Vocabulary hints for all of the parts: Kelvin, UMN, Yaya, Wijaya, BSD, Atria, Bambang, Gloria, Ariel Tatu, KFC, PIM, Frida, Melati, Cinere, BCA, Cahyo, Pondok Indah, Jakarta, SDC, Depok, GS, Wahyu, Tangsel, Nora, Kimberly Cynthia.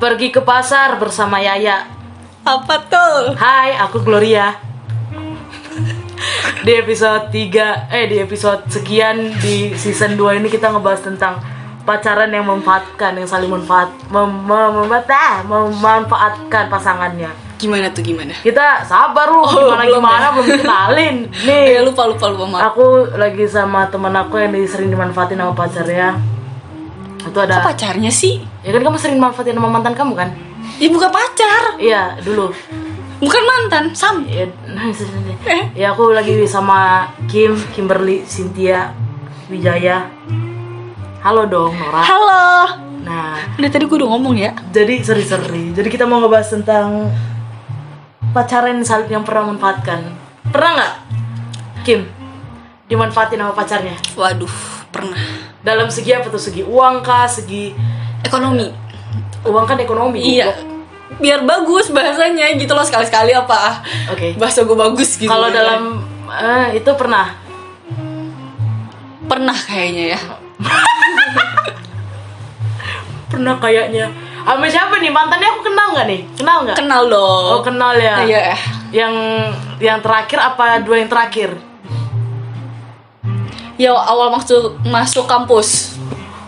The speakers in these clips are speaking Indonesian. pergi ke pasar bersama Yaya. Apa tuh? Hai, aku Gloria. Di episode 3, di episode sekian di season 2 ini kita ngebahas tentang pacaran yang memanfaatkan, yang saling memanfaatkan pasangannya. Gimana tuh, gimana? Kita sabar lu, gimana belum kenalin. Nih, lupa maaf. Aku lagi sama teman aku yang sering dimanfaatin sama pacarnya. Itu ada. Kok pacarnya sih? Ya kan kamu sering manfaatin sama mantan kamu kan? Ya bukan pacar. Iya, dulu. Bukan mantan, Sam. Ya, ya aku lagi sama Kimberly Cynthia Wijaya. Halo dong, Nora. Halo. Nah, udah tadi gue udah ngomong ya. Jadi seri-seri. Jadi kita mau ngebahas tentang pacaran yang pernah manfaatkan. Pernah nggak, Kim, dimanfaatin sama pacarnya? Waduh, pernah. Dalam segi apa tuh? Segi uang kah? Segi ekonomi? Uang kan ekonomi. Iya. Biar bagus bahasanya gitu loh, sekali-sekali apa? Oke. Okay. Bahasa gue bagus gitu. Kalau dalam itu pernah? Pernah kayaknya ya. Pernah kayaknya. Sama siapa nih? Mantannya aku kenal nggak nih? Kenal nggak? Kenal dong. Oh kenal ya. Iya. Yang terakhir apa dua yang terakhir? Ya awal masuk kampus.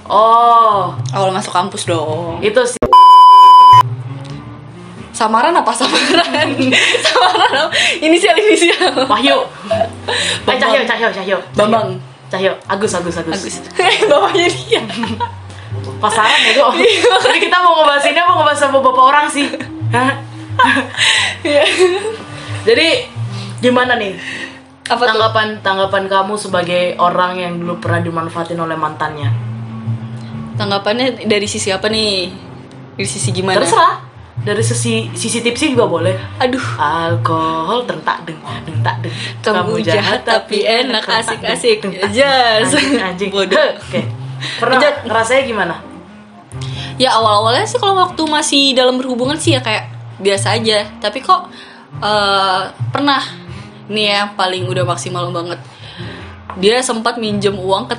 Oh. Awal masuk kampus dong. Itu sih. Samaran apa samaran? Samaran apa? Inisial. Wahyu. Cahyo. Bambang. Cahyo. Agus. Bapaknya dia. Pasaran ya tuh. Jadi kita mau ngebahas ini apa ngebahas sama bapak orang sih? Jadi gimana nih tanggapan kamu sebagai orang yang dulu pernah dimanfaatin oleh mantannya? Tanggapannya dari sisi apa nih? Dari sisi gimana? Terserah. Dari sisi tipsi juga boleh. Aduh, alkohol tentak deng. Kamu jahat tapi enak, asik-asik. Jas. Anjing. Bodoh. Oke. Pernah ngerasanya gimana? Ya awal-awalnya sih kalau waktu masih dalam berhubungan sih ya kayak biasa aja. Tapi kok pernah nih ya paling udah maksimal banget. Dia sempat minjem uang ke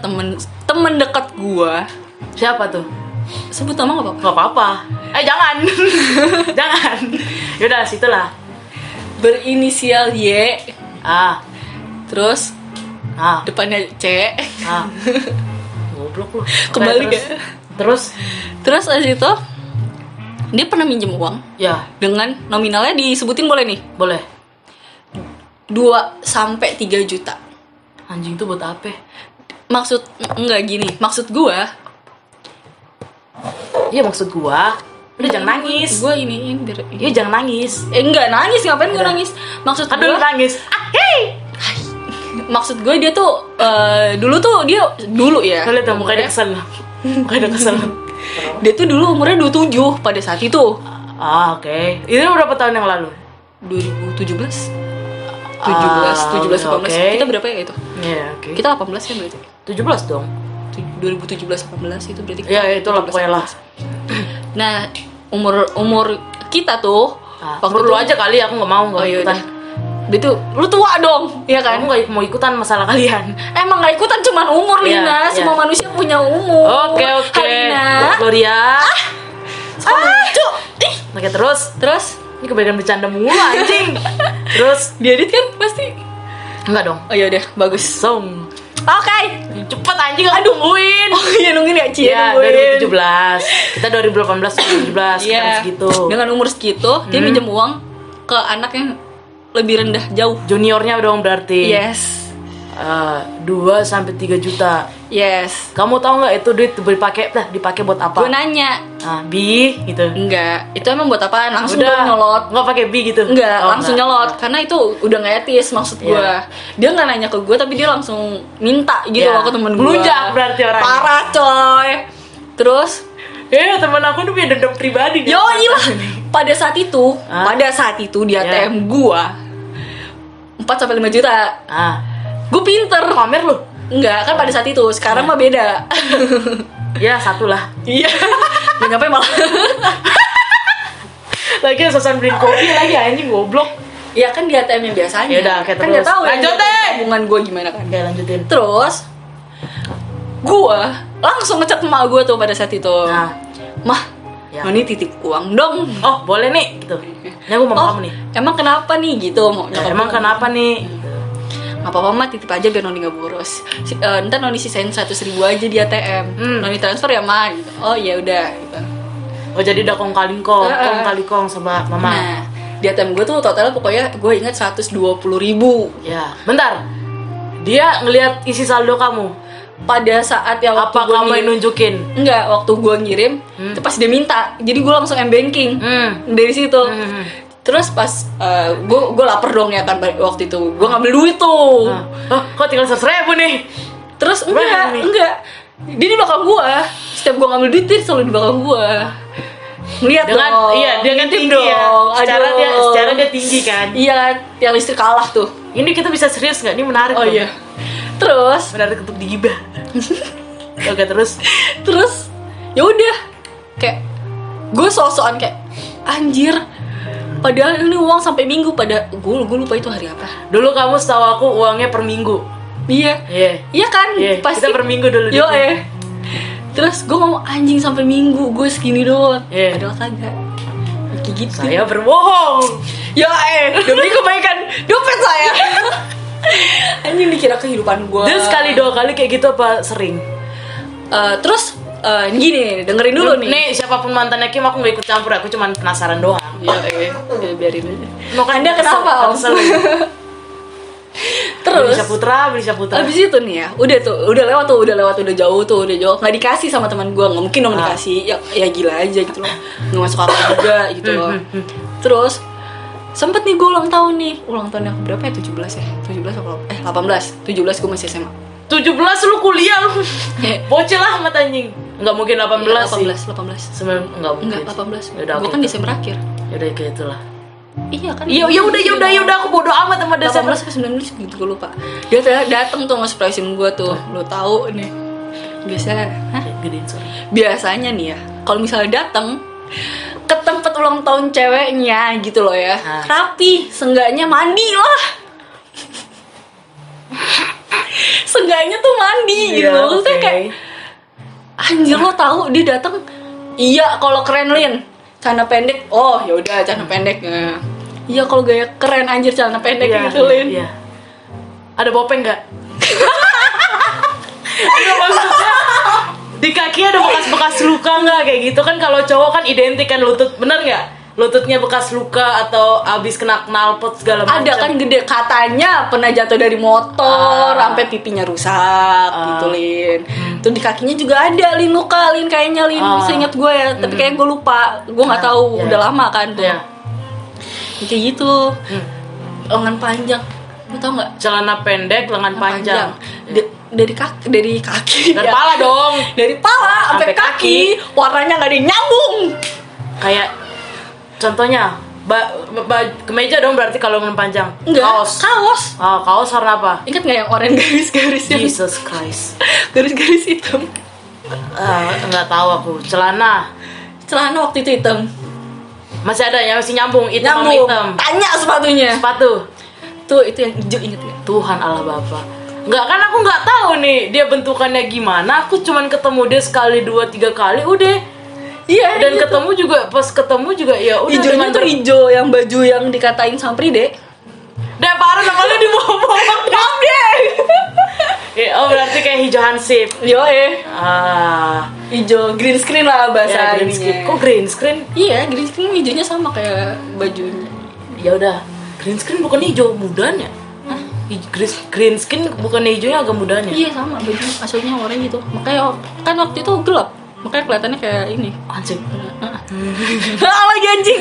temen dekat gua. Siapa tuh? Sebut nama nggak apa-apa? Nggak apa-apa. Jangan. Jangan. Yaudah situlah. Berinisial Y. Ah. Terus. Ah. Depannya C. Ah. Goblok lu. Kembali ke. Terus abis itu dia pernah minjem uang. Ya. Dengan nominalnya disebutin boleh nih? Boleh. 2-3 juta. Anjing tuh buat apa? Maksud gua udah jangan nangis. Gua iniin biar ya jangan nangis. Enggak nangis, ngapain gua nangis? Maksud gua aduh nangis. Ah, hey. Maksud gua dia tuh dulu ya. Lihat tuh mukanya kesel. Dia tuh dulu umurnya 27 pada saat itu. Ah, oke. Okay. Itu berapa tahun yang lalu? 2017. 17 18. Okay. Kita berapa ya itu? Iya, yeah, oke. Okay. Kita 18 kan berarti. 17 dong. 2017-18 itu berarti kita ya itu lah pokoknya lah. Nah umur kita tuh waktu lu aja kali aku nggak mau nggak ikutan itu lu tua dong ya kan, nggak mau ikutan masalah kalian emang nggak ikutan cuman umur ya, Lina ya. Semua manusia punya umur. Oke. Lina Gloria lucu ih pakai terus ini kebanyakan bercanda mulu anjing. Terus diedit kan pasti enggak dong. Oh ya udah bagus song. Okay. Cepet anjing aku nungguin. Oh iya nungguin ya Cie ya, nungguin. 2017 kita 2018-2017 yeah. Kan segitu. Dengan umur segitu dia minjem uang ke anak yang lebih rendah jauh. Juniornya dong berarti. Yes. 2-3 juta. Yes. Kamu tahu nggak itu duit dipakai buat apa? Gue nanya. Bi gitu. Enggak. Itu emang buat apaan? Langsung udah nyolot. Nggak pakai bi gitu. Enggak. Langsung nyolot. Karena itu udah nggak etis maksud gue. Yeah. Dia nggak nanya ke gue tapi dia langsung minta gitu yeah. Loh ke temen gue. Blunjak berarti orang. Parah coy. Terus? Temen aku tuh punya dendam pribadi. Yo iya. Pada saat itu di ATM gue 4-5 juta. Gue pinter pamer lu? Enggak, kan pada saat itu. Sekarang mah beda. Ya, satu lah. Iya. Gak nyampe malah. Lagi suasana beli kopi lagi anjing goblok. Ya kan di ATM yang biasanya. Ya udah, kayak terus. Kan enggak tahu lanjutin hubungan gue gimana kan. Kayak lanjutin. Terus gue langsung ngechat emak gue tuh pada saat itu. Mah, ya. Ini titip uang dong. Oh boleh nih gitu. Ini aku mau kamu nih. Emang kenapa nih gitu? Mau ya, emang kenapa nih? Gak apa-apa mah, titip aja biar Noni gak boros. Ntar Noni sisain 100.000 aja di ATM. Noni transfer ya Ma gitu. Oh ya udah gitu. Oh jadi udah kong kali kong sama Mama. Nah, di ATM gue tuh total pokoknya gue ingat 120.000. Ya bentar, dia ngelihat isi saldo kamu pada saat yang waktu gue ngirim. Nunjukin? Enggak, waktu gue ngirim itu pas dia minta, jadi gue langsung m-banking dari situ. Terus pas gue lapar dong ya kan waktu itu gue ngambil duit tuh. Kok tinggal 100.000 nih? Terus enggak. Dia di belakang gue. Setiap gue ngambil duit dia selalu di belakang gue. Ngeliat dengan, dong. Iya, dia kan tinggi dong. Ya. Secara dia tinggi kan. Iya, yang listrik kalah tuh. Ini kita bisa serius nggak? Ini menarik. Oh iya. Terus menarik untuk digibah. Oke, terus ya udah kayak gue so-soan kayak anjir. Padahal ini uang sampai minggu pada gue lupa itu hari apa. Dulu kamu setahu aku uangnya per minggu. Iya. Yeah. Iya kan? Yeah. Pasti kita per minggu dulu. Yo eh. Terus gue ngomong anjing sampai minggu gue segini doang. Yeah. Padahal kagak. Kayak gitu. Saya berbohong. Yo eh, demi kebaikan dompet saya. Anjing dikira kehidupan gue. Terus sekali dua kali kayak gitu apa sering? Gini, dengerin dulu nih siapapun mantannya Kim, aku gak ikut campur, aku cuma penasaran doang. Iya, biarin aja. Makanya kenapa om? Terus Bisa putra abis itu nih ya, udah lewat, udah jauh, gak dikasih sama teman gue, gak mungkin dong dikasih. Ya gila aja gitu loh, gak masuk akal juga gitu loh. Terus, sempet nih gue ulang tahun yang berapa ya? 18, gue masih SMA. 17 lu kuliah lu, bocil lah mata anjing. Enggak mungkin 18 sih. 18. Enggak mungkin. Enggak 18. Yaudah, gua kan Desember akhir. Ya udah kayak itulah. Iya kan? Ya udah aku bodo amat sama Desember 19 gitu, gua lupa. Dia datang tuh nge-surprisein gua tuh. Lu tahu nih. Biasanya nih ya, kalau misalnya datang ke tempat ulang tahun ceweknya gitu loh ya. Rapi, seenggaknya mandi lah. Seenggaknya tuh mandi gitu loh. Maksudnya kayak anjir lo tahu dia datang. Iya kalau keren Lin, celana pendek. Oh ya udah celana pendek. Iya kalau gaya keren anjir celana pendek gitu Lin. Iya. Ada bopeng enggak? Ada maksudnya di kaki ada bekas-bekas luka enggak kayak gitu kan, kalau cowok kan identik kan lutut, bener enggak? Lututnya bekas luka atau abis kena knalpot segala macam. Ada kan gede katanya pernah jatuh dari motor sampai pipinya rusak gitu Lin. Tuh di kakinya juga ada Lin luka Lin kayaknya Lin. Bisa ingat gue ya, tapi kayaknya gue lupa. Gue nggak tahu udah lama kan tuh. Kayak gitu. Lengan panjang. Lu tau nggak? Celana pendek lengan panjang. Dari kaki. Dari pala dong. Dari pala sampai kaki. Warnanya nggak ada yang nyambung. Kayak contohnya kemeja dong berarti kalau lengan panjang. Enggak, kaos warna apa? Ingat nggak yang oranye garis-garisnya? Jesus Christ. Garis-garis hitam. Nggak tahu aku. Celana waktu itu hitam. Masih ada yang masih nyambung hitam sama hitam. Tanya sepatu tuh itu yang hijau, inget nggak? Tuhan Allah Bapa. Nggak kan aku nggak tahu nih dia bentukannya gimana. Aku cuman ketemu dia sekali 2-3 kali udah. Iya, dan gitu. Pas ketemu juga ya udah hijaunya tuh hijau yang baju yang dikatain sampri deh. Udah parah sama lu dibawa-bawa dam deh. Oh berarti kayak hijau hansip. Yo hijau green screen lah bahasa ya, ininya. Kok green screen? Iya, green screen hijaunya sama kayak bajunya. Ya udah, green screen bukan hijau mudanya. Green screen bukan hijaunya agak mudanya. Iya sama, baju aslinya warnanya gitu. Makanya kan waktu itu gelap. Makanya kelihatannya kayak ini anjing. Lagi anjing.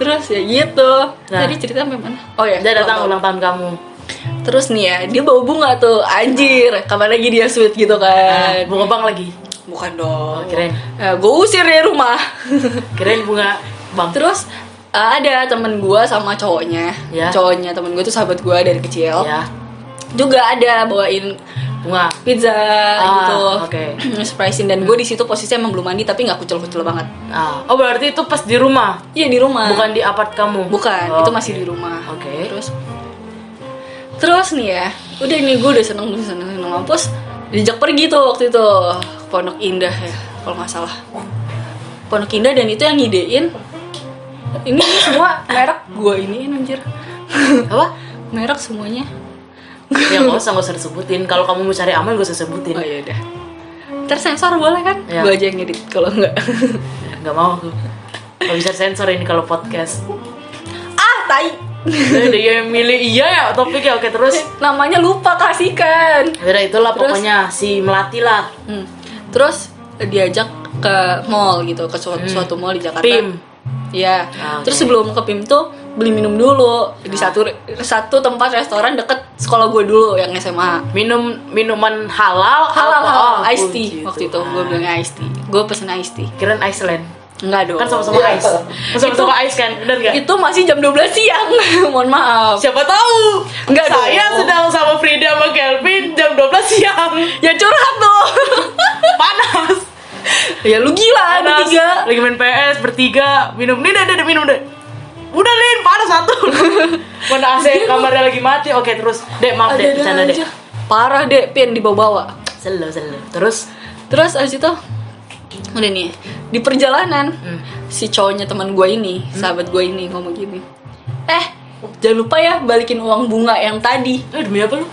Terus ya gitu. Nah. Tadi cerita sampai mana? Oh ya, dia datang ulang tahun kamu. Terus nih ya, dia bawa bunga tuh. Anjir, kapan lagi dia sweet gitu kan. Bunga bang lagi. Bukan dong. Keren. Gue usir dari rumah. Keren bunga bang. Terus ada temen gue sama cowoknya. Ya. Cowoknya temen gue tuh sahabat gue dari kecil. Ya. Juga ada bawain bunga pizza gitu. Surprisein dan gue di situ posisinya emang belum mandi tapi nggak kucel-kucel banget. Oh berarti itu pas di rumah? Iya di rumah. Bukan di apart kamu? Bukan, itu masih di rumah. Terus nih ya, udah nih gue udah seneng mampus. Dijak pergi tuh waktu itu Pondok Indah ya kalau nggak salah. Pondok Indah, dan itu yang ngidein ini semua merek gua ini anjir. Apa? Merek semuanya. Ya nggak usah disebutin. Kalau kamu mau cari aman gak usah sebutin. Oh iya udah. Tersensor boleh kan? Ya. Gua aja yang ngedit kalau enggak. Enggak mau aku. Enggak bisa sensor ini kalau podcast. Ah, tai. Udah yang milih iya topiknya. Oke, terus namanya lupa kasihkan. Udah itulah terus, pokoknya si Melati lah. Terus diajak ke mall gitu, ke suatu mall di Jakarta. PIM. Iya. Okay. Terus sebelum ke PIM tuh beli minum dulu di satu tempat restoran deket sekolah gue dulu yang SMA. Minuman halal ice tea gitu. Waktu itu gue bilangnya ice tea. Gue pesen ice tea. Kirain Iceland. Enggak dong. Kan sama-sama ice. Sama-sama ice kan, bener gak? Itu masih jam 12 siang. Mohon maaf. Siapa tahu. Enggak dong. Saya sedang sama Frida sama Kelvin jam 12 siang. Ya curhat dong. Panas. Ya lu gila bertiga. Lagi main PS bertiga, minum nih udah minum deh. Udah Lin, panas satu. Mana AC kamarnya lagi mati. Oke, terus Dek maaf Dek, bercanda Dek. Parah Dek, Pin dibawa-bawa. Selo. Terus abis itu udah nih di perjalanan si cowoknya teman gue ini sahabat gue ini ngomong gini, jangan lupa ya balikin uang bunga yang tadi. Demi apa lu?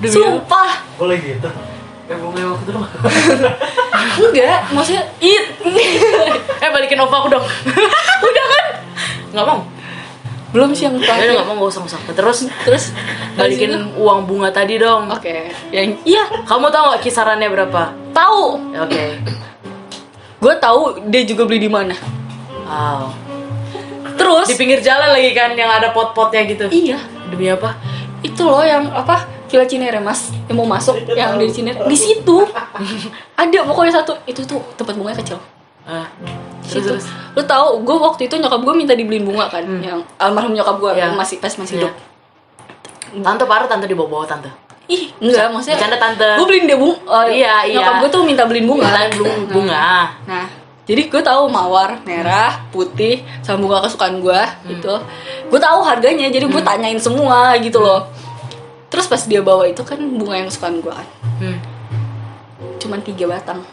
Demi sumpah apa? Boleh gitu bunga yang waktu itu mah enggak maksudnya balikin opa aku dong. Udah kan nggak mau belum sih yang tadi nggak mau nggak usah terus balikin uang bunga tadi dong. Oke. Yang iya kamu tahu nggak kisarannya berapa? Tahu. Oke. Gue tahu dia juga beli di mana. Wow. Terus di pinggir jalan lagi kan yang ada pot-potnya gitu. Iya. Demi apa? Itu loh yang apa? Villa Cinere Mas yang mau masuk yang di Cinere di situ. Ada pokoknya satu itu tuh tempat bunga kecil. Terus. Lu tahu gue waktu itu nyokap gue minta dibeliin bunga kan yang almarhum nyokap gue yang masih hidup. Tante parah tante dibawa-bawa tante. Ih, enggak maksudnya bercanda tante. Gue beliin dia bunga. Iya. Nyokap gue tuh minta beliin bunga. Bunga. Nah, jadi gue tahu mawar, merah, putih, sama bunga kesukaan gue gitu. Gue tahu harganya, jadi gue tanyain semua gitu loh. Terus pas dia bawa itu kan bunga yang kesukaan gue kan. Cuman 3 batang.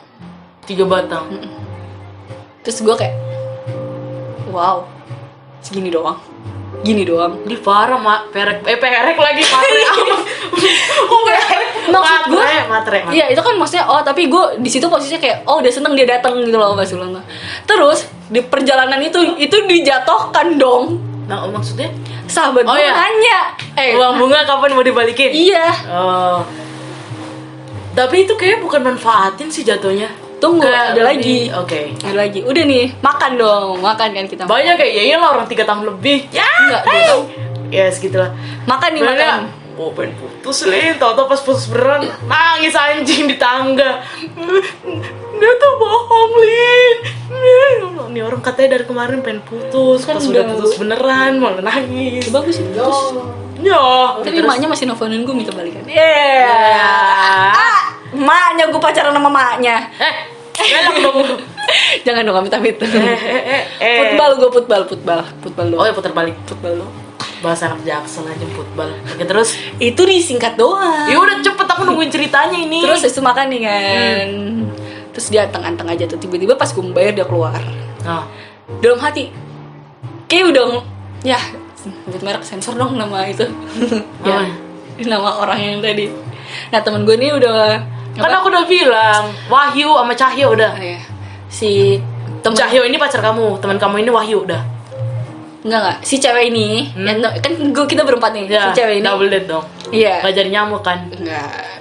3 batang. Terus gue kayak, wow, segini doang. Di parah mak perek lagi matre. Maksud gue matre. Iya itu kan maksudnya tapi gue di situ posisinya kayak udah seneng dia datang gitu loh Mas Ulang. Terus di perjalanan itu dijatuhkan dong. Nah maksudnya sahabat gue nanya uang bunga kapan mau dibalikin? Iya. Oh. Tapi itu kayaknya bukan manfaatin sih jatuhnya. Tunggu ada lagi. Oke. Ada lagi. Udah nih makan dong. Makan kan kita. Banyak kayak ya iyalah orang 3 tahun lebih. Ya. Enggak 2 tahun. Ya segitulah. Makan nih makan. Oh pengen putus Lin. Tau-tau pas putus beran nangis anjing di tangga. Dia tuh bohong Lin. Nih orang katanya dari kemarin pengen putus. Kan sudah putus beneran malah nangis. Bagus sih putus. Ya. Tapi maknya masih nelfonin gue minta balikan. Yeah. Maknya gue pacaran sama maknya. Belok dong. Jangan dong amit-amit. Football dong. Oh ya putar balik football dong. Bahasa anak Jaksel aja football. Oke, terus itu disingkat doang. Ya udah cepet aku nungguin ceritanya ini. Terus itu makan nih kan. Terus dia anteng-anteng aja tuh tiba-tiba pas gue membayar dia keluar. Dalam hati kayak udah ya merek sensor dong nama itu. Ya. Nama orang yang tadi. Nah temen gue ini udah kan aku udah bilang Wahyu sama Cahyo udah si temen Cahyo ini pacar kamu, teman kamu ini Wahyu udah enggak si cewek ini kan kita berempat nih ya, si cewek ini double date dong iya gak jadi nyamuk kan enggak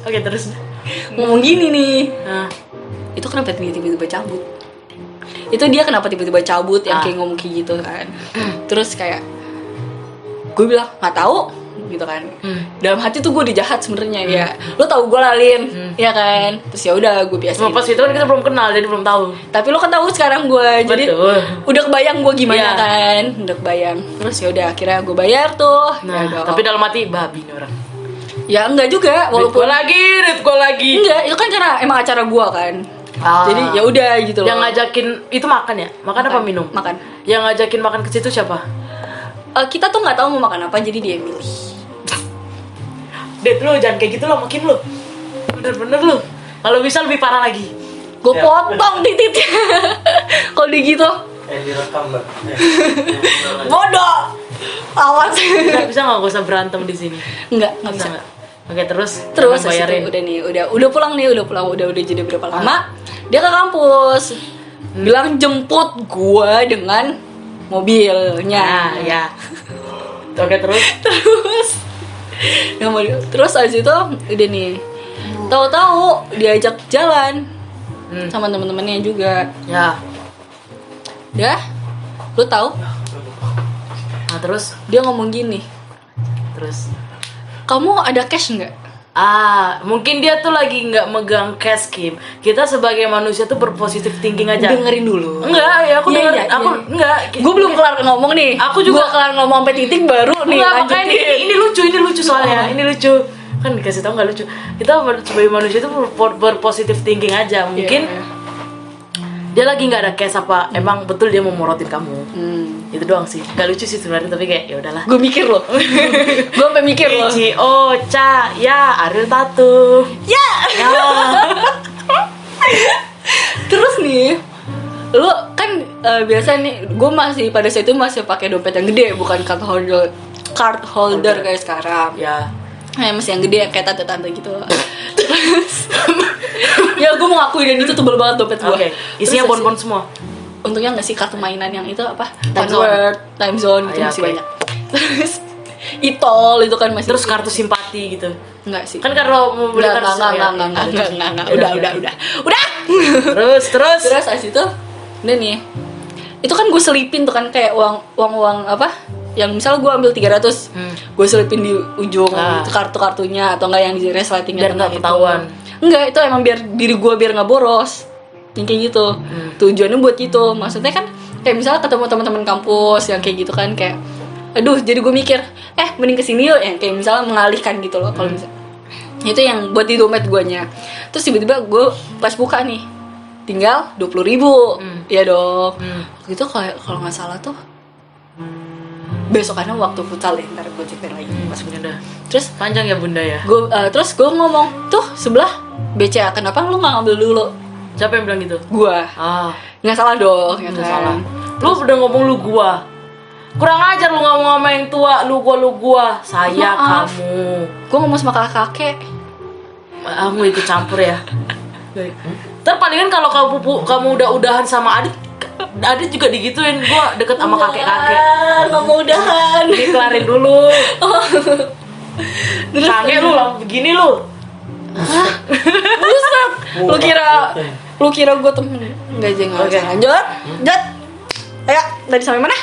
oke terus ngomong gini nih itu kenapa tiba-tiba cabut itu dia kenapa tiba-tiba cabut yang kayak ngomong kayak gitu kan terus kayak gue bilang nggak tahu gitu kan dalam hati tuh gue dijahat sebenarnya ya lo tau gue lalin ya kan terus ya udah gue biasa pas itu kan kita belum kenal jadi belum tahu tapi lo kan tahu sekarang gue jadi udah kebayang gue gimana kan udah kebayang terus ya udah akhirnya gue bayar tuh tapi dalam hati babi nih orang ya enggak juga walaupun duit gue lagi enggak itu kan karena emang acara gue kan jadi ya udah gitu loh yang ngajakin itu makan ya makan apa minum makan yang ngajakin makan ke situ siapa kita tuh nggak tahu mau makan apa jadi dia milih. Dek, lu jangan kayak gitu lo, makin lu bener-bener lu kalau bisa lebih parah lagi Gue potong titiknya. Kalau gitu direkam Mbak. Bodoh. Awas. Nggak bisa nggak usah berantem di sini. Nggak bisa. Gak. Oke, terus bayarin. Udah nih, udah pulang nih, udah jadi berapa lama? Dia ke kampus. Bilang jemput gua dengan mobilnya. Ya. Oke, terus. Terus abis itu udah nih. Tahu-tahu diajak jalan sama teman-temannya juga. Ya. Dah. Lu tahu? Nah, terus dia ngomong gini. Terus kamu ada cash nggak? Mungkin dia tuh lagi nggak megang cash, Kim. Kita sebagai manusia tuh berpositif thinking aja. Dengerin dulu. Enggak, ya aku dengerin. Iya, aku enggak. Gue belum kelar ngomong nih. Aku juga kelar ngomong sampai titik baru nih. Enggak, ini lucu soalnya. Ini lucu. Kan dikasih tau nggak lucu. Kita sebagai manusia tuh berpositif thinking aja. Mungkin dia lagi nggak ada cash apa emang betul dia mau morotin kamu. Itu doang sih, gak lucu sih sebenarnya, tapi kayak ya udahlah. Gue mikir loh, gue sampai mikir loh. Oh, Ca, ya, Ariel Tatu, ya. Terus nih, lu kan biasa nih, gue masih pada saat itu masih pakai dompet yang gede, bukan card holder kayak sekarang. Ya. Masih yang gede, kayak tante-tante gitu. Terus, ya gue mau ngakuin dan itu tebel banget dompet gue. Okay. Isinya bon-bon semua. Untungnya nggak sih kartu mainan yang itu apa? Time zone gitu masih banyak. Terus itol itu kan masih. Terus kartu simpati gitu. Enggak sih. Kan kalau mau beli kartu enggak. Udah. Terus. Terus as itu. Udah nih. Itu kan gue selipin tuh kan kayak uang apa? Yang misalnya gue ambil 300, gue selipin di ujung itu kartu-kartunya atau enggak yang di resletingnya. Biar nggak ketahuan. Enggak, itu emang biar diri gue biar nggak boros. Kayak gitu, tujuannya buat gitu. Maksudnya kan kayak misalnya ketemu teman-teman kampus yang kayak gitu kan, kayak aduh jadi gue mikir mending kesini yuk ya, kayak misalnya mengalihkan gitu loh. Kalau misalnya itu yang buat di dompet guanya. Terus tiba-tiba gue pas buka nih tinggal 20.000. Ya dong. Gitu kalau nggak salah tuh besokannya waktu futsal deh, ntar gue ceritain lagi pas bunda. Terus panjang ya bunda ya. Terus gue ngomong tuh sebelah BCA, kenapa lu nggak ngambil dulu? Siapa yang bilang gitu? Gua. Nggak salah dong, nggak salah. Lu udah ngomong lu gua. Kurang ajar lu ngomong sama yang tua, lu gua. Saya maaf. Kamu. Gua ngomong sama kakek. Kamu ikut campur ya. Ntar palingan kalau kamu udahan sama Adit juga digituin. Gua deket sama kakek. Nggak mau udahan. Dikelarin dulu. Kakek lu lah begini lu. Hah? Buset. Lu kira gue temen? Enggak aja, enggak. Okay. Lanjut. Ayo, tadi sampai mana?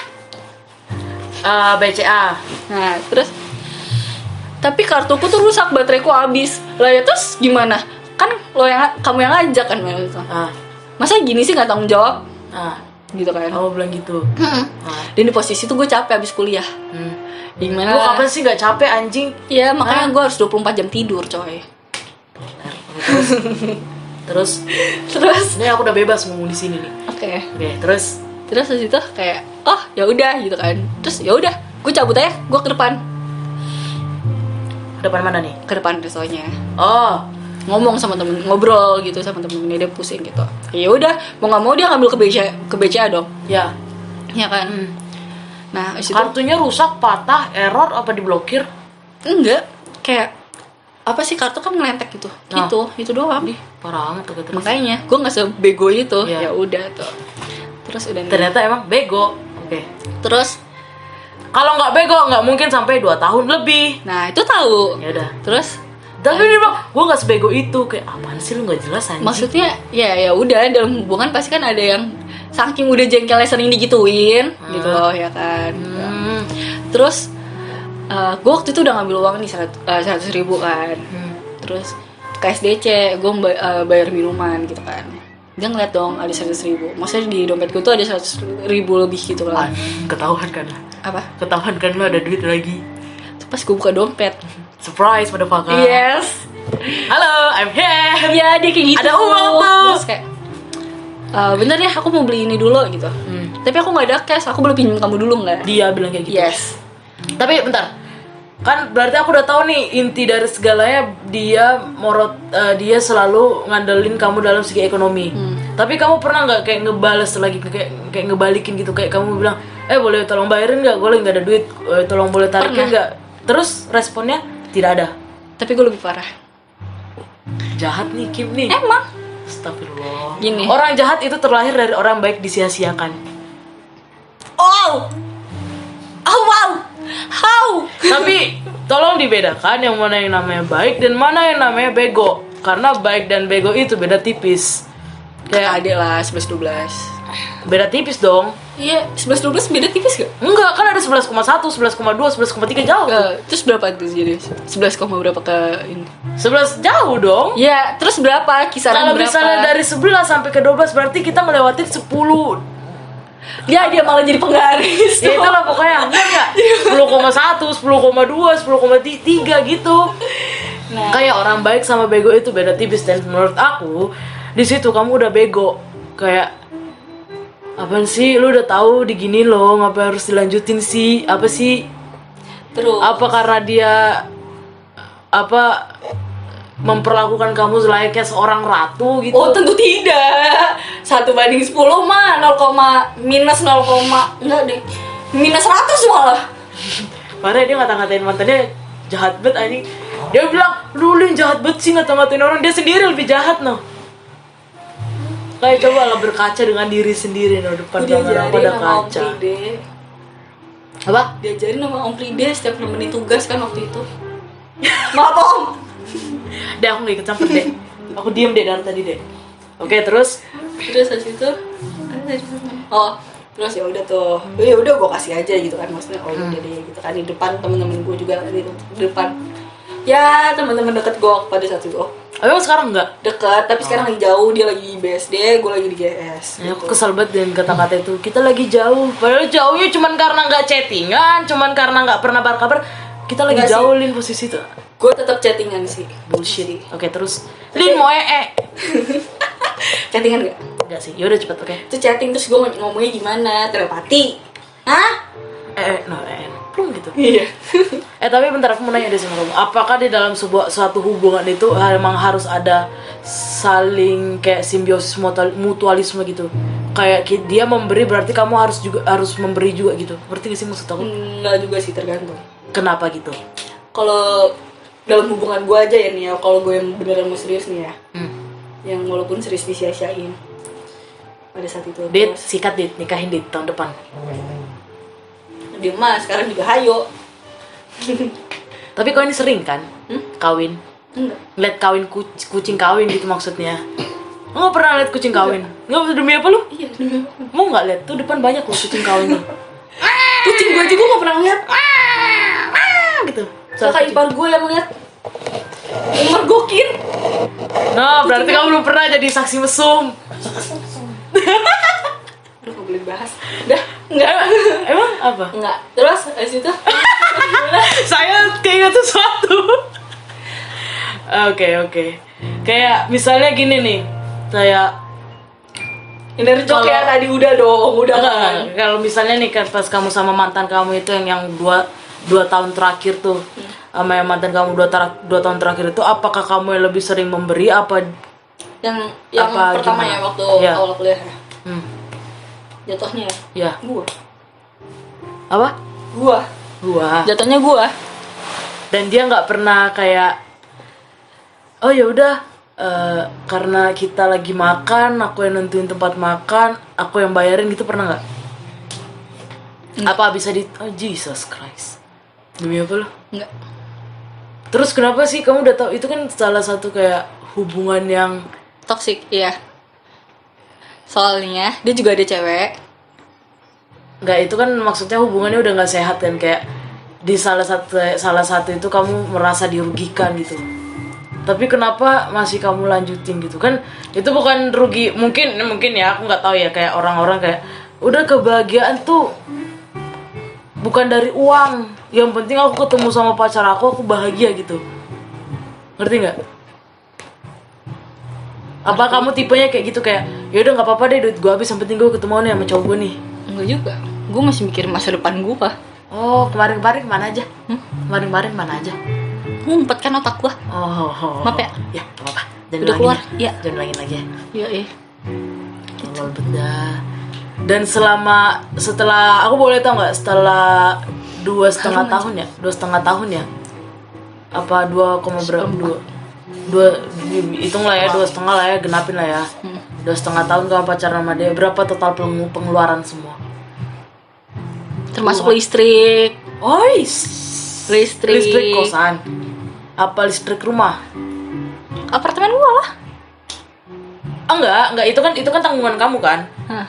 BCA. Nah, terus tapi kartuku tuh rusak, bateraiku habis. Lah ya terus gimana? Kan kamu yang ngajak kan gitu. Masa gini sih enggak tanggung jawab? Gitu kan. Oh, bilang gitu. Dan di posisi itu gue capek habis kuliah. Gimana? Gue kapan sih enggak capek anjing? Ya, makanya gue harus 24 jam tidur, coy. Terus ini aku udah bebas ngomong di sini nih. Oke, terus habis itu kayak oh ya udah gitu kan. Terus ya udah gue cabut aja, gue ke depan. Ke depan mana nih? Ke depan restonya. Oh, ngomong sama temen, ngobrol gitu sama temen-temennya, dia pusing gitu. Ya udah mau nggak mau dia ngambil ke BCA dong. Ya kan. Nah habis itu kartunya rusak, patah, error apa diblokir? Enggak, kayak apa sih kartu kan ngelentek gitu. Nah, itu doang. Ih, parah banget tuh. Makanya gue nggak sebego itu. Ya udah tuh. Terus udah ternyata emang bego. Oke. Terus kalau nggak bego nggak mungkin sampai 2 tahun lebih. Nah itu tahu. Ya udah. Terus tapi dia bilang gue nggak sebego itu, kayak apaan sih lu nggak jelas anjing. Maksudnya ya udah, dalam hubungan pasti kan ada yang saking udah jengkelnya sering digituin gitu loh ya kan. Terus gue waktu itu udah ngambil uang nih 100.000 kan. Terus ke SDC gue bayar minuman gitu kan. Dia ngeliat dong ada 100.000. Maksudnya di dompet gue tuh ada 100.000 lebih gitu kan. Ketahuan kan lah. Apa? Ketahuan kan lo ada duit lagi. Terus pas gue buka dompet, surprise motherfucker. Yes. Halo, I'm here. Ya dia kayak gitu. Ada uang tuh. Terus kayak bentar ya aku mau beli ini dulu gitu. Tapi aku gak ada cash, aku boleh pinjam kamu dulu gak? Dia bilang kayak gitu. Yes. Tapi bentar, Kan berarti aku udah tahu nih inti dari segalanya, dia morot, dia selalu ngandelin kamu dalam segi ekonomi. Tapi kamu pernah nggak kayak ngebales lagi, kayak ngebalikin gitu, kayak kamu bilang, boleh tolong bayarin nggak, gue lagi nggak ada duit, tolong boleh tarikin nggak? Terus responnya tidak ada. Tapi gue lebih parah. Jahat nih Kim nih. Emang? Astagfirullah. Gini. Orang jahat itu terlahir dari orang baik disia-siakan. Oh. Oh wow. How? Tapi tolong dibedakan yang mana yang namanya baik dan mana yang namanya bego. Karena baik dan bego itu beda tipis. Kayak adek lah 11-12. Beda tipis dong. Iya, 11-12 beda tipis gak? Enggak, kan ada 11,1, 11,2, 11,3 jauh. Terus berapa itu jadi? 11, berapa ke ini? 11 jauh dong. Iya, terus berapa? Kisaran kalau berapa? Kalau misalnya dari 11 sampai ke 12 berarti kita melewati 10. Ya, dia malah jadi penggaris. Ya itulah pokoknya, bener gak? 10,1, 10,2, 10,3 gitu. Nah, kayak orang baik sama bego itu beda tipis. Dan menurut aku, di situ kamu udah bego. Kayak, apaan sih, lu udah tahu digini loh, ngapa harus dilanjutin sih? Apa sih? Terus apa karena dia apa memperlakukan kamu selayaknya seorang ratu gitu? Oh tentu tidak. 1/10 mah 0, minus 0, enggak deh, minus 100 malah. Parah, dia ngata-ngatain mantannya jahat banget anjing. Dia bilang, lu yang jahat banget sih ngata-ngatain orang, dia sendiri lebih jahat noh. Kayak coba lah berkaca dengan diri sendiri noh, depan kamera pada kaca. Apa? Diajarin sama Om Frida setiap nemenin tugas kan waktu itu. Maaf Om. Deh aku gak ikut campur deh. Aku diem deh dari tadi deh. Oke, terus habis itu terus ya udah tuh. Ya udah gue kasih aja gitu kan, maksudnya oh udah deh gitu kan, di depan temen-temen gue juga di depan. Ya, temen-temen deket gue pada saat itu. Emang sekarang enggak? Deket, tapi sekarang lagi jauh, dia lagi di BSD, gue lagi di GS. Ya, gitu. Aku kesel banget dengan kata-kata itu. Kita lagi jauh. Padahal jauhnya cuman karena enggak chattingan, cuman karena enggak pernah kabar. Kita lagi enggak jauh sih. Lin posisi itu. Gue tetap chattingan sih. Bullshit. Oke, terus Lin moe chattingan enggak? Enggak sih. Ya udah cepet, oke. Itu chatting terus gue ngomongnya gimana? Telepati. Hah? Plum gitu. Iya. Tapi bentar aku mau nanya deh sama kamu. Apakah di dalam suatu hubungan itu emang harus ada saling kayak simbiosis mutualisme gitu? Kayak dia memberi berarti kamu harus memberi juga gitu. Berarti gak sih maksud aku? Enggak juga sih, tergantung. Kenapa gitu? Kalau dalam hubungan gue aja ya nih ya, kalau gue yang beneran mau serius nih ya, yang walaupun serius disia-siain pada saat itu. Dit, sikat dit, nikahin dit tahun depan. Dia mah sekarang juga hayo. Tapi kau ini sering kan? Kawin? Enggak. Ngeliat kawin kucing kawin gitu maksudnya. Enggak pernah lihat kucing kawin? Enggak. Demi apa lu? Iya, demi apa? Mau nggak lihat? Tuh depan banyak loh kucing kawin. Kucing gue aja gue nggak pernah lihat. Gitu. Kakak ipar gue yang ngeliat. Umar gokin. Nah, berarti kamu belum pernah jadi saksi mesum. Aduh, gak boleh bahas. Udah, enggak. Emang apa? Enggak. Terus habis itu saya keinget sesuatu. Oke. Kayak misalnya gini nih. Saya Enerjok ya tadi udah dong, udah kan. Kalau misalnya nih pas kamu sama mantan kamu itu yang 2 tahun terakhir tuh, sama mantan kamu 2 tahun terakhir itu, apakah kamu yang lebih sering memberi apa yang apa pertama gimana? Ya waktu awal kuliah ya. Jatuhnya ya gua jatuhnya gua, dan dia nggak pernah kayak oh ya udah karena kita lagi makan aku yang nentuin tempat makan, aku yang bayarin gitu, pernah nggak? Apa bisa oh Jesus Christ. Demi apa lo? Enggak. Terus kenapa sih kamu udah tahu? Itu kan salah satu kayak hubungan yang toksik, iya. Soalnya dia juga ada cewek. Enggak, itu kan maksudnya hubungannya udah nggak sehat kan, kayak di salah satu itu kamu merasa dirugikan gitu. Tapi kenapa masih kamu lanjutin gitu kan? Itu bukan rugi, mungkin ya, aku nggak tahu ya, kayak orang-orang kayak udah kebahagiaan tuh bukan dari uang, yang penting aku ketemu sama pacar aku bahagia gitu, ngerti nggak? Apa kamu tipenya kayak gitu, kayak ya udah nggak apa-apa deh duit gue habis, yang penting gue ketemuan ya sama cowok gue nih? Enggak juga, gue masih mikir masa depan gue. Oh, kemarin-kemarin mana aja? Kemarin-kemarin mana aja? Ngumpet kan otak gua. Oh. Maaf ya? Ya, gak apa-apa. Udah keluar? Ya. Jangan ulangin lagi ya. Iya. Gitu. Oh, benda. Dan setelah, aku boleh tau gak? Setelah 2,5 tahun ya? 2,5 tahun ya? Apa 2,5 lah ya, genapin lah ya. 2,5 tahun kamu pacaran sama dia, berapa total pengeluaran semua? Termasuk listrik. Listrik kosan. Apa listrik rumah? Apartemen gua lah. Enggak, itu kan tanggungan kamu kan? Hah.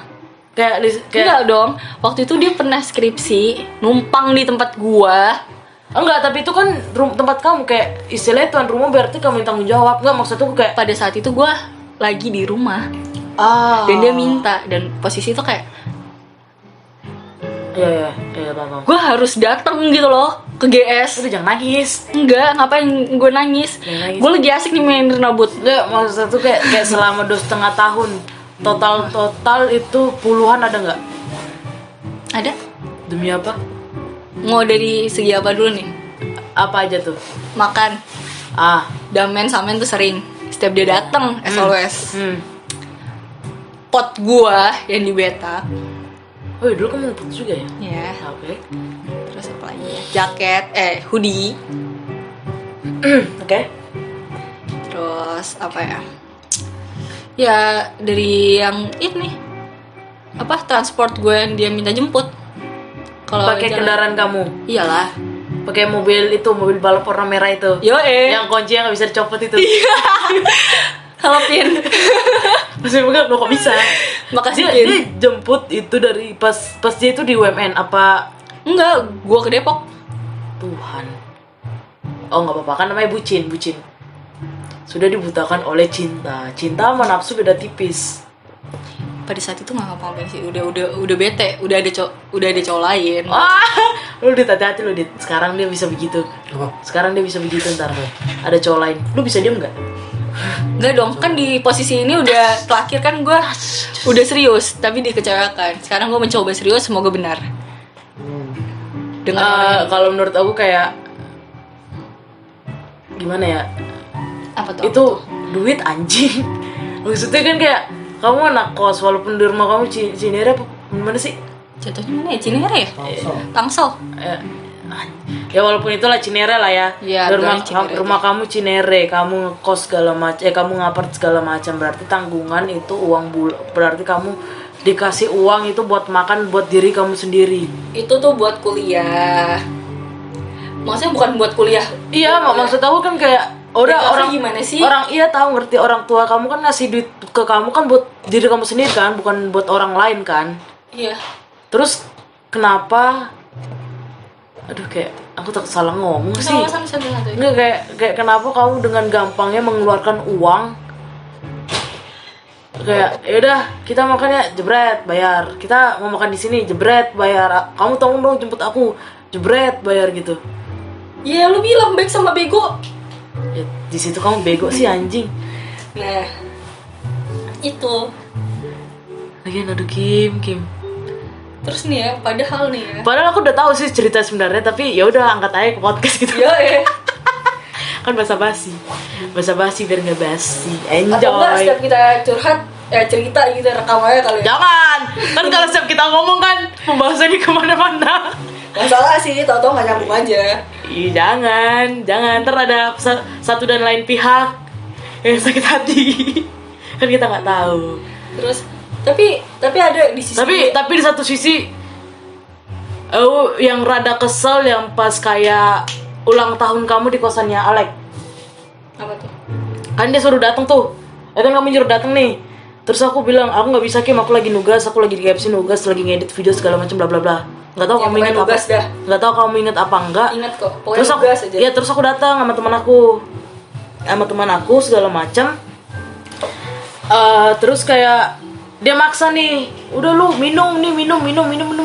Kayak enggak dong. Waktu itu dia pernah skripsi, numpang di tempat gua. Enggak, tapi itu kan tempat kamu, kayak istilahnya tuan rumah, berarti kamu yang tanggung jawab. Enggak, maksud aku kayak pada saat itu gua lagi di rumah. Ah. Dan dia minta, dan posisi itu kayak Iya, Bambang. Gue harus dateng gitu loh ke GS. Udah jangan nangis. Enggak, ngapain gue nangis? Gue lagi asik nih main renabut. Enggak, maksudnya tuh kayak selama 2,5 tahun total itu puluhan ada nggak? Ada. Demi apa? Mau dari segi apa dulu nih? Apa aja tuh? Makan. Damen samen tuh sering. Setiap dia dateng, as always. Pot gue yang dibetak. Oh ya, dulu kamu dapat juga ya? Iya. Oke. Terus apa lagi ya? Jaket, hoodie. Oke. Terus apa ya? Ya dari yang ini apa, transport gue yang dia minta jemput. Kalau pakai kendaraan kamu? Iyalah. Pakai mobil itu, mobil balap warna merah itu. Yo. Yang kunci yang gak bisa dicopot itu. Iya. Halo Pin. Masih bukan lo kok bisa. Makasih Pin. Dia jemput itu dari pas dia itu di UMN apa? Enggak, gua ke Depok. Tuhan. Oh, enggak apa-apa kan namanya bucin. Sudah dibutakan oleh cinta. Cinta sama nafsu beda tipis. Pada saat itu enggak ngapa-ngapain sih. Udah bete, udah ada cowok lain. Lu Dit, hati-hati lu Dit. Sekarang dia bisa begitu. Ntar lu. Ada cowok lain. Lu bisa diam enggak? Enggak dong, kan di posisi ini udah terakhir kan gue udah serius, tapi dikecewakan. Sekarang gue mencoba serius, semoga benar. Dengan kalau menurut aku kayak gimana ya? Apa tuh? Itu duit anjing. Maksudnya kan kayak kamu anak kos, walaupun di rumah kamu Cinere apa mana sih? Jatuhnya mana ya? Cinere ya? Tangsel. Ya walaupun itulah Cinere lah ya, rumah kamu Cinere, kamu ngekos segala macam, kamu ngapart segala macam, berarti tanggungan itu uang bulan, berarti kamu dikasih uang itu buat makan, buat diri kamu sendiri. Itu tuh buat kuliah. Maksudnya bukan buat kuliah. Iya, maksud aku kan kayak orang gimana sih? Orang tahu ngerti, orang tua kamu kan ngasih duit ke kamu kan buat diri kamu sendiri kan, bukan buat orang lain kan? Iya. Terus kenapa? Aduh, kayak aku tak salah ngomong sih. Nggak, kayak kenapa kamu dengan gampangnya mengeluarkan uang? Kayak yaudah kita makan ya, jebret bayar. Kita mau makan di sini, jebret bayar. Kamu tolong dong jemput aku, jebret bayar gitu. Ya lu bilang baik sama bego. Ya, di situ kamu bego sih anjing. Nah itu. Lagian aduh Kim. Terus nih ya, padahal aku udah tahu sih cerita sebenarnya, tapi ya udah angkat aja ke podcast gitu. Iya. Kan basa basi biar nggak basi. Enjoy. Atau enggak, setiap kita curhat cerita gitu rekam aja kali ya. Jangan. Kan kalau setiap kita ngomong kan pembahasannya kemana-mana. Masalah sih, tau-tau nggak nyambung aja. Iya, jangan. Ntar ada satu dan lain pihak yang sakit hati. Kan kita nggak tahu. Terus tapi ada di sisi tapi di satu sisi yang rada kesel yang pas kayak ulang tahun kamu di kosannya Alek. Apa tuh? Kan dia suruh datang tuh. Kan kamu nyuruh datang nih. Terus aku bilang, "Aku enggak bisa, Kim, aku lagi nugas, aku lagi di KFC nugas, lagi ngedit video segala macam bla bla bla." Enggak tahu kamu ingat apa. Enggak tahu kamu ingat apa enggak. Ingat kok. Pokoknya terus nugas aja. Iya, terus aku datang sama teman aku. Segala macam. Terus kayak dia maksa nih, udah lu minum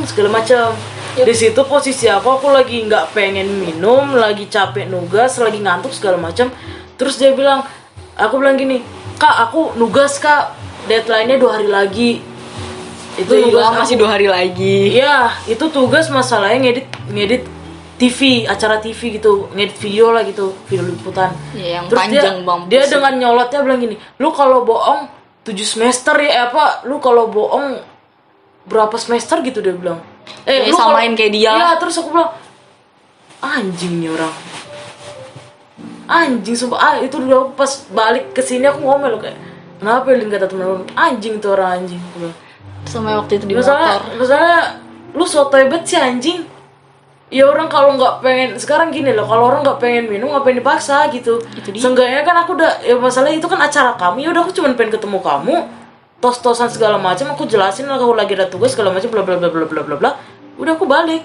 segala macam. Yep. Di situ posisi aku lagi nggak pengen minum, lagi capek nugas, lagi ngantuk segala macam. Terus dia bilang, aku bilang gini, "Kak, aku nugas, Kak, deadline-nya 2 hari lagi." Itu nugas masih 2 hari lagi. Iya, itu tugas masalahnya ngedit ngedit TV, acara TV gitu, ngedit video lah gitu, video liputan. Iya, yang terus panjang dia, dia dengan nyolotnya bilang gini, lu kalau bohong 7 semester ya apa, lu kalau bohong berapa semester gitu dia bilang. Lu samain kalo, kayak dia. Iya, terus aku bilang, anjing nih orang. Anjing sumpah, itu udah pas balik ke sini aku ngomel kayak, kenapa lu kata temen-temen, anjing tuh orang anjing. Aku bilang. Sama waktu itu di misalnya lu sotoy bet sih anjing. Ya orang kalau nggak pengen, sekarang gini loh, kalau orang nggak pengen minum ngapain dipaksa gitu. Seenggaknya kan aku udah, ya masalahnya itu kan acara kami, udah aku cuma pengen ketemu kamu, tos-tosan segala macam, aku jelasin lah aku lagi ada tugas segala macam, bla bla bla bla bla bla bla. Udah aku balik.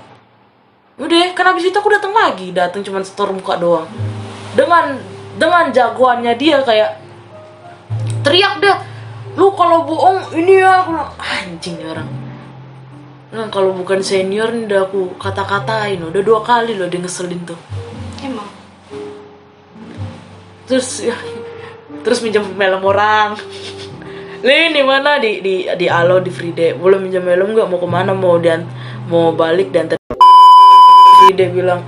Udah, kan habis itu aku datang lagi, datang cuma setor muka doang. Dengan jagoannya dia kayak teriak dah, lu kalau bohong ini ya, aku anjing orang. Nah kalau bukan senior nih udah aku kata-katain, udah 2 kali loh dia ngeselin tuh. Emang. Terus ya, terus minjam helm orang. Lin di mana di Alo di Frida, boleh minjam helm nggak, mau kemana, mau dan mau balik dan Frida bilang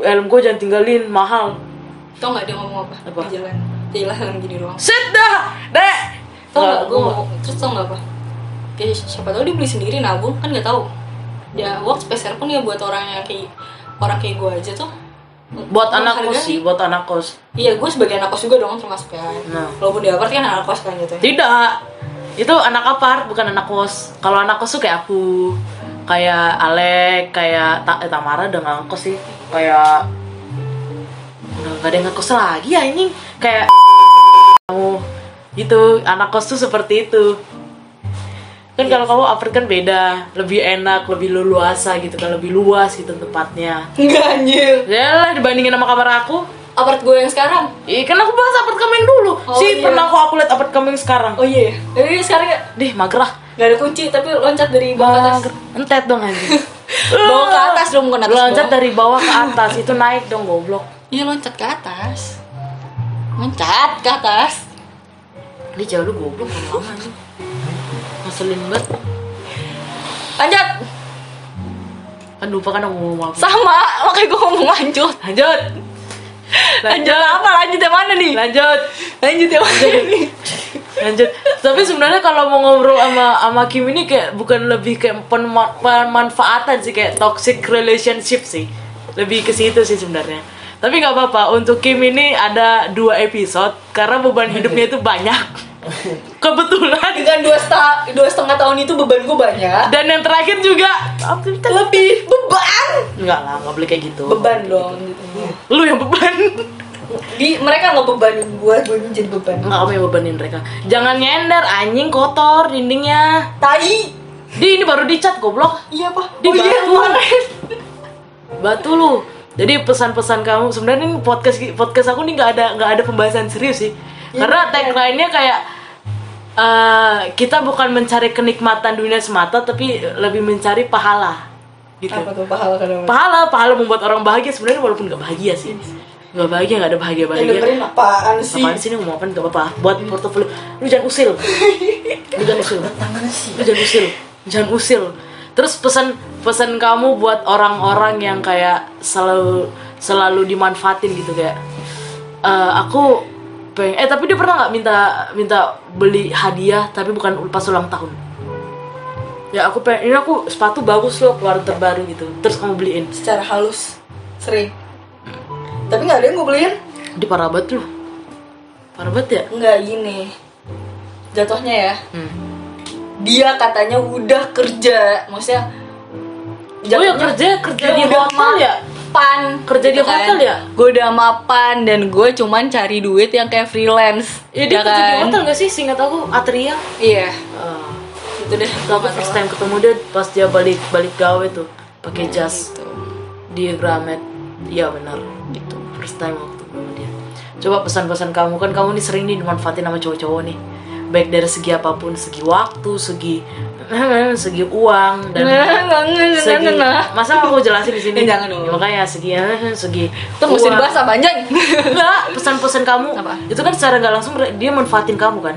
helm gue jangan tinggalin mahal. Tau nggak dia ngomong apa? Di jalan. Jalan gini doang. Set dah, dek. Tau nggak gue ngomong, terus tau nggak apa? Ya, siapa tahu dia beli sendiri, nabung kan nggak tahu. Ya workspace pun ya buat orang kayak gue aja tuh. Buat anak kos sih, buat anak kos. Iya, gue sebagai anak kos juga dong termasuk kan. Nah. Walaupun di apart kan anak kos kan gitu. Ya. Tidak, itu anak apart bukan anak kos. Kalau anak kos tuh kayak aku, kayak Alek, kayak Tamara dengan kos sih, kayak nggak ada ngekos lagi ya ini, kayak gitu. Anak kos tuh seperti itu. Kan kalau kamu apart kan beda, lebih enak, lebih leluasa gitu kan, lebih luas gitu tempatnya. Enggak anjir. Yalah dibandingin sama kamar aku, apart gue yang sekarang. Iya, kan aku bahas apart kamu yang dulu. Oh, sih iya. Pernah aku lihat apart kamu yang sekarang. Oh iya. Jadi sekarang ya, deh mager lah. Enggak ada kunci tapi loncat dari bawah ke atas. Entet dong anjir. Bawa ke atas dong, bukan atas. Loncat bawah. Dari bawah ke atas itu naik dong goblok. Iya, loncat ke atas. Loncat ke atas. Ini jauh lu goblok lama anjir. Ngeselin banget. Lanjut. Kan lupa kan ngomong apa. Sama, makanya gue ngomong lanjut. Lanjut. Lanjut apa? Lanjut yang mana nih? Lanjut yang mana nih? Lanjut. Tapi sebenarnya kalau mau ngobrol sama Kim ini kayak bukan, lebih kayak pemanfaatan sih, kayak toxic relationship sih. Lebih ke situ sih sebenarnya. Tapi nggak apa-apa. Untuk Kim ini ada 2 episode karena beban hidupnya itu banyak. Kebetulan dengan 2,5 tahun itu beban gue banyak. Dan yang terakhir juga lebih beban. Enggak lah, nggak boleh kayak gitu. Beban kayak dong gitu. Lu yang beban. Di mereka nggak bebanin gue jadi beban. Nggak, kamu yang bebanin mereka. Jangan nyender anjing, kotor dindingnya. Tai. Di ini baru dicat goblok. Iya pak. Di batu lu. Jadi pesan-pesan kamu sebenarnya ini podcast aku nih nggak ada pembahasan serius sih. Ya, karena tagline-nya kayak kita bukan mencari kenikmatan dunia semata tapi lebih mencari pahala gitu. Apa tuh pahala? Pahala membuat orang bahagia sebenarnya, walaupun nggak bahagia sih, nggak bahagia, nggak ada bahagia dengerin apaan sih, apaan sih nih ngomong apaan, nggak apa-apa buat portofolio lu, jangan usil. Terus pesan kamu buat orang-orang yang kayak selalu dimanfaatin gitu, kayak aku tapi dia pernah nggak minta beli hadiah tapi bukan pas ulang tahun. Ya aku pengen ini, aku sepatu bagus loh keluaran terbaru gitu, terus kamu beliin secara halus sering, tapi nggak ada yang gue beliin. Di parabat ya nggak gini jatuhnya ya. Dia katanya udah kerja, maksudnya jatuhnya kerja di hotel ya, pan kerja di hotel ya, gue udah mapan dan gue cuman cari duit yang kayak freelance. Iya dia kerja di hotel nggak sih, seingat aku Atria. Iya. Itu deh. Lama first time ketemu dia pas dia balik gawe tuh, pakai jas gitu. Di Gramet. Iya benar. Gitu. First time waktu ketemu dia. Coba pesan-pesan kamu, kan kamu nih sering nih dimanfaatin sama cowok-cowok nih. Baik dari segi apapun, segi waktu, segi uang dan segi masa aku jelasin di sini. Jangan dong. Makanya segi itu mesti dibahas apa anjing? Enggak, pesan-pesan kamu. Apa? Itu kan secara enggak langsung dia manfaatin kamu kan.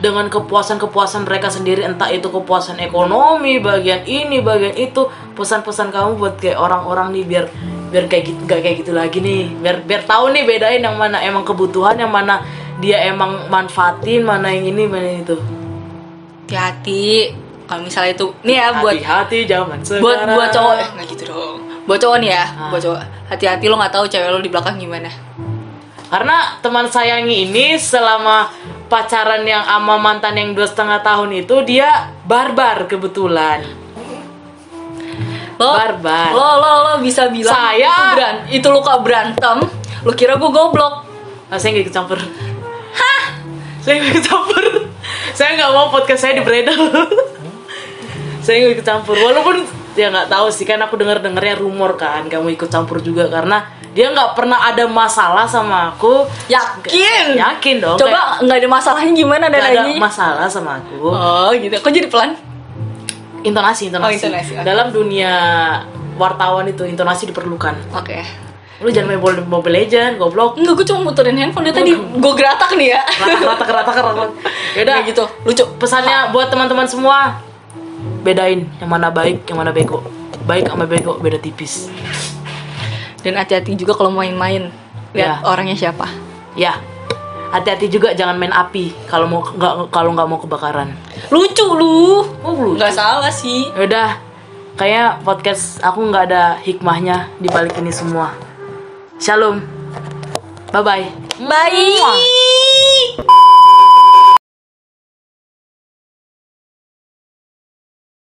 dengan kepuasan-kepuasan mereka sendiri, entah itu kepuasan ekonomi, bagian ini, bagian itu. Pesan-pesan kamu buat kayak orang-orang nih biar kayak gitu, gak kayak gitu lagi nih, biar tahu nih bedain yang mana emang kebutuhan, yang mana dia emang manfaatin, mana yang ini, mana yang itu. Hati-hati kalau misalnya itu nih ya, buat hati-hati zaman sekarang. Buat cowok nggak gitu dong. Buat cowok nih ya, buat cowok hati-hati, lo nggak tahu cewek lo di belakang gimana. Karena teman sayangi ini selama pacaran yang ama mantan yang 2,5 tahun itu dia barbar kebetulan. Lo barbar. Lo bisa bilang saya itu luka berantem. Lo kira gue goblok? Nah, saya nggak ikut campur. Hah? Saya nggak ikut campur. Saya nggak mau podcast saya dibredel. Saya nggak ikut campur. Walaupun ya nggak tahu sih, kan aku dengarnya rumor kan kamu ikut campur juga, karena dia nggak pernah ada masalah sama aku. Yakin? Yakin dong. Coba nggak ada masalahnya gimana dadanya? Nggak ada masalah sama aku. Oh gitu. Kok jadi pelan? Intonasi. Oh, intonasi. Okay. Dalam dunia wartawan itu intonasi diperlukan. Oke. Okay. Lu jangan main Mobile Legends, goblok. Enggak, gue cuma muterin handphone dia tadi. Gue geratak nih ya. Geratak. Yaudah gitu. Lucu. Pesannya buat teman-teman semua, bedain yang mana baik, yang mana bego. Baik sama bego beda tipis. Dan hati-hati juga kalau main-main. Lihat orangnya siapa. Ya. Hati-hati juga jangan main api kalau nggak mau kebakaran. Lucu lu. Oh, lucu. Nggak salah sih. Yaudah. Kayaknya podcast aku nggak ada hikmahnya di balik ini semua. Shalom. Bye-bye. Bye.